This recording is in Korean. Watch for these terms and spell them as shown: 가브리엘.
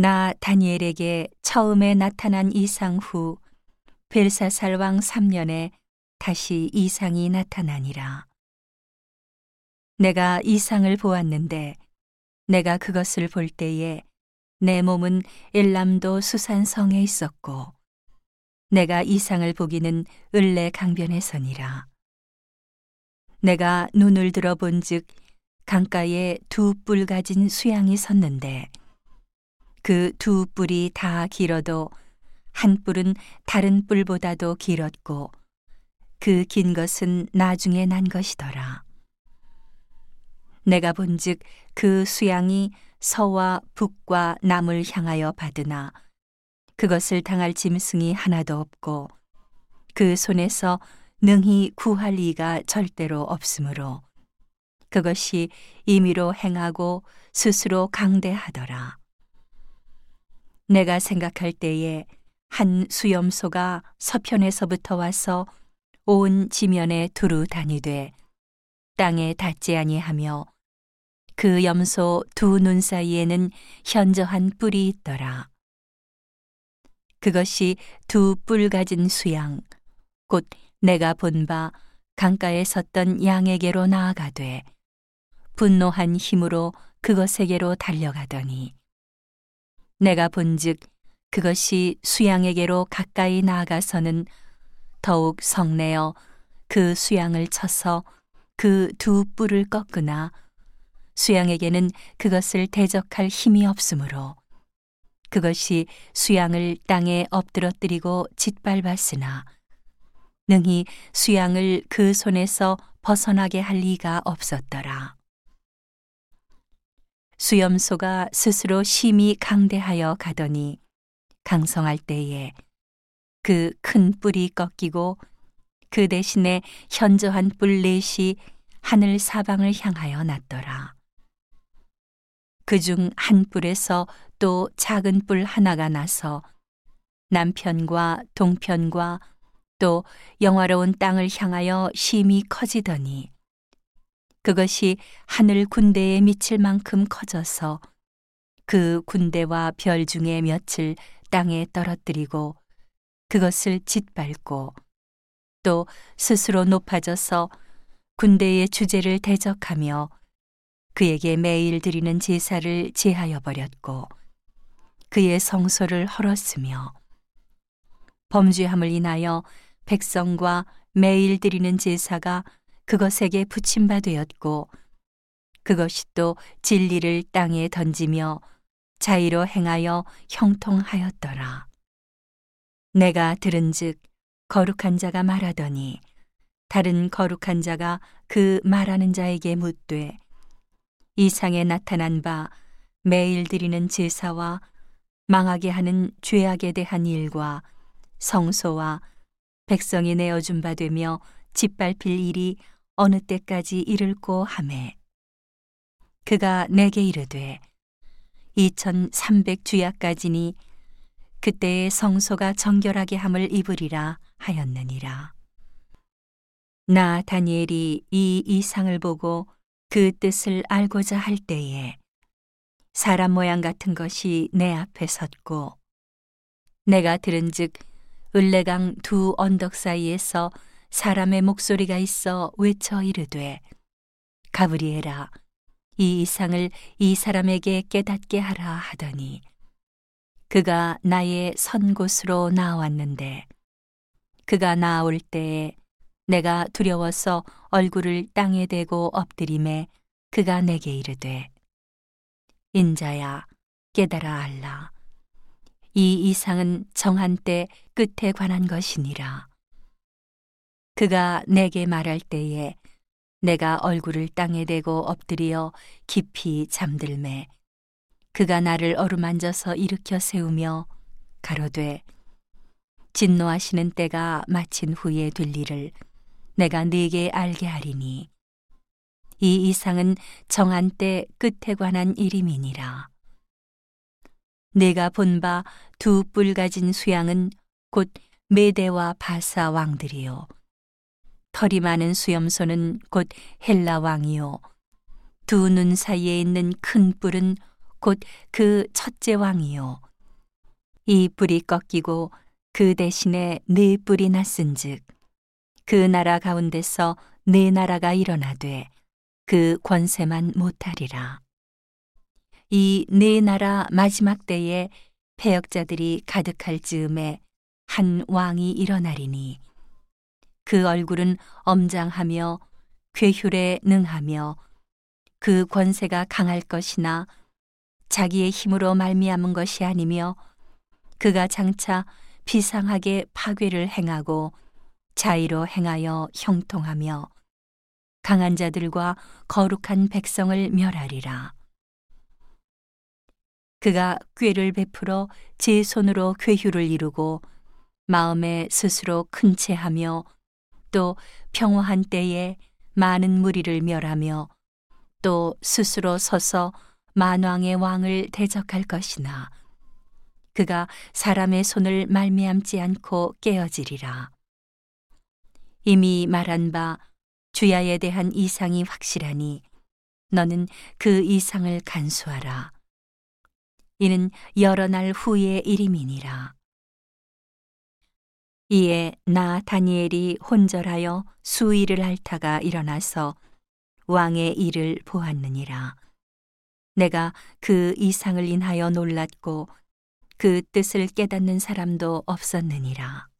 나 다니엘에게 처음에 나타난 이상 후 벨사살 왕 3년에 다시 이상이 나타나니라. 내가 이상을 보았는데 내가 그것을 볼 때에 내 몸은 엘람도 수산성에 있었고 내가 이상을 보기는 을레 강변에 서니라. 내가 눈을 들어본즉 강가에 두 뿔 가진 수양이 섰는데 그 두 뿔이 다 길어도 한 뿔은 다른 뿔보다도 길었고 그 긴 것은 나중에 난 것이더라. 내가 본즉 그 수양이 서와 북과 남을 향하여 받으나 그것을 당할 짐승이 하나도 없고 그 손에서 능히 구할 이가 절대로 없으므로 그것이 임의로 행하고 스스로 강대하더라. 내가 생각할 때에 한 수염소가 서편에서부터 와서 온 지면에 두루 다니되 땅에 닿지 아니하며 그 염소 두 눈 사이에는 현저한 뿔이 있더라. 그것이 두 뿔 가진 수양 곧 내가 본 바 강가에 섰던 양에게로 나아가되 분노한 힘으로 그것에게로 달려가더니 내가 본즉 그것이 수양에게로 가까이 나아가서는 더욱 성내어 그 수양을 쳐서 그 두 뿔을 꺾으나 수양에게는 그것을 대적할 힘이 없으므로 그것이 수양을 땅에 엎드러뜨리고 짓밟았으나 능히 수양을 그 손에서 벗어나게 할 리가 없었더라. 수염소가 스스로 심히 강대하여 가더니 강성할 때에 그 큰 뿔이 꺾이고 그 대신에 현저한 뿔 넷이 하늘 사방을 향하여 났더라. 그중 한 뿔에서 또 작은 뿔 하나가 나서 남편과 동편과 또 영화로운 땅을 향하여 심히 커지더니 그것이 하늘 군대에 미칠 만큼 커져서 그 군대와 별 중에 몇을 땅에 떨어뜨리고 그것을 짓밟고 또 스스로 높아져서 군대의 주제를 대적하며 그에게 매일 드리는 제사를 제하여 버렸고 그의 성소를 헐었으며 범죄함을 인하여 백성과 매일 드리는 제사가 그것에게 붙임바 되었고 그것이 또 진리를 땅에 던지며 자의로 행하여 형통하였더라. 내가 들은즉 거룩한 자가 말하더니 다른 거룩한 자가 그 말하는 자에게 묻되 이상에 나타난 바 매일 드리는 제사와 망하게 하는 죄악에 대한 일과 성소와 백성이 내어준 바 되며 짓밟힐 일이 어느 때까지 이를꼬 하매 그가 내게 이르되 2300주야까지니 그때의 성소가 정결하게 함을 입으리라 하였느니라. 나 다니엘이 이 이상을 보고 그 뜻을 알고자 할 때에 사람 모양 같은 것이 내 앞에 섰고 내가 들은즉 을레강 두 언덕 사이에서 사람의 목소리가 있어 외쳐 이르되 가브리엘아 이 이상을 이 사람에게 깨닫게 하라 하더니 그가 나의 선 곳으로 나왔는데 그가 나올 때에 내가 두려워서 얼굴을 땅에 대고 엎드림에 그가 내게 이르되 인자야 깨달아 알라 이 이상은 정한 때 끝에 관한 것이니라. 그가 내게 말할 때에 내가 얼굴을 땅에 대고 엎드려 깊이 잠들매 그가 나를 어루만져서 일으켜 세우며 가로되 진노하시는 때가 마친 후에 될 일을 내가 네게 알게 하리니 이 이상은 정한 때 끝에 관한 일임이니라. 내가 본 바 두 뿔 가진 수양은 곧 메대와 바사 왕들이요 털이 많은 수염소는 곧 헬라 왕이요 두 눈 사이에 있는 큰 뿔은 곧 그 첫째 왕이요. 이 뿔이 꺾이고 그 대신에 네 뿔이 났은즉 그 나라 가운데서 네 나라가 일어나되 그 권세만 못하리라. 이 네 나라 마지막 때에 패역자들이 가득할 즈음에 한 왕이 일어나리니 그 얼굴은 엄장하며 괴휼에 능하며 그 권세가 강할 것이나 자기의 힘으로 말미암은 것이 아니며 그가 장차 비상하게 파괴를 행하고 자의로 행하여 형통하며 강한 자들과 거룩한 백성을 멸하리라. 그가 꾀를 베풀어 제 손으로 괴휼을 이루고 마음에 스스로 큰 채하며 또 평화한 때에 많은 무리를 멸하며 또 스스로 서서 만왕의 왕을 대적할 것이나 그가 사람의 손을 말미암지 않고 깨어지리라. 이미 말한 바 주야에 대한 이상이 확실하니 너는 그 이상을 간수하라. 이는 여러 날 후의 일임이니라. 이에 나 다니엘이 혼절하여 수일을 앓다가 일어나서 왕의 일을 보았느니라. 내가 그 이상을 인하여 놀랐고 그 뜻을 깨닫는 사람도 없었느니라.